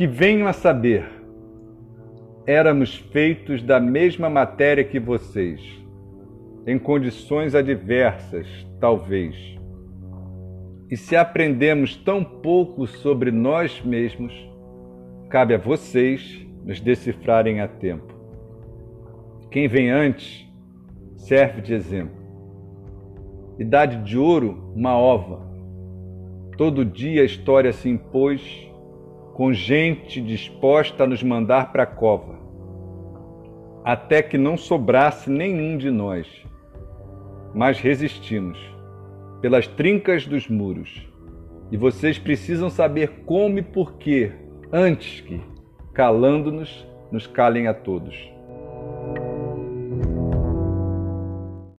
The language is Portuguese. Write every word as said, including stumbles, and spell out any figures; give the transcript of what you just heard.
que venham a saber, éramos feitos da mesma matéria que vocês, em condições adversas, talvez. E se aprendemos tão pouco sobre nós mesmos, cabe a vocês nos decifrarem a tempo. Quem vem antes serve de exemplo. Idade de ouro, uma ova. Todo dia a história se impôs, com gente disposta a nos mandar para a cova, até que não sobrasse nenhum de nós. Mas resistimos, pelas trincas dos muros. E vocês precisam saber como e por quê, antes que, calando-nos, nos calem a todos.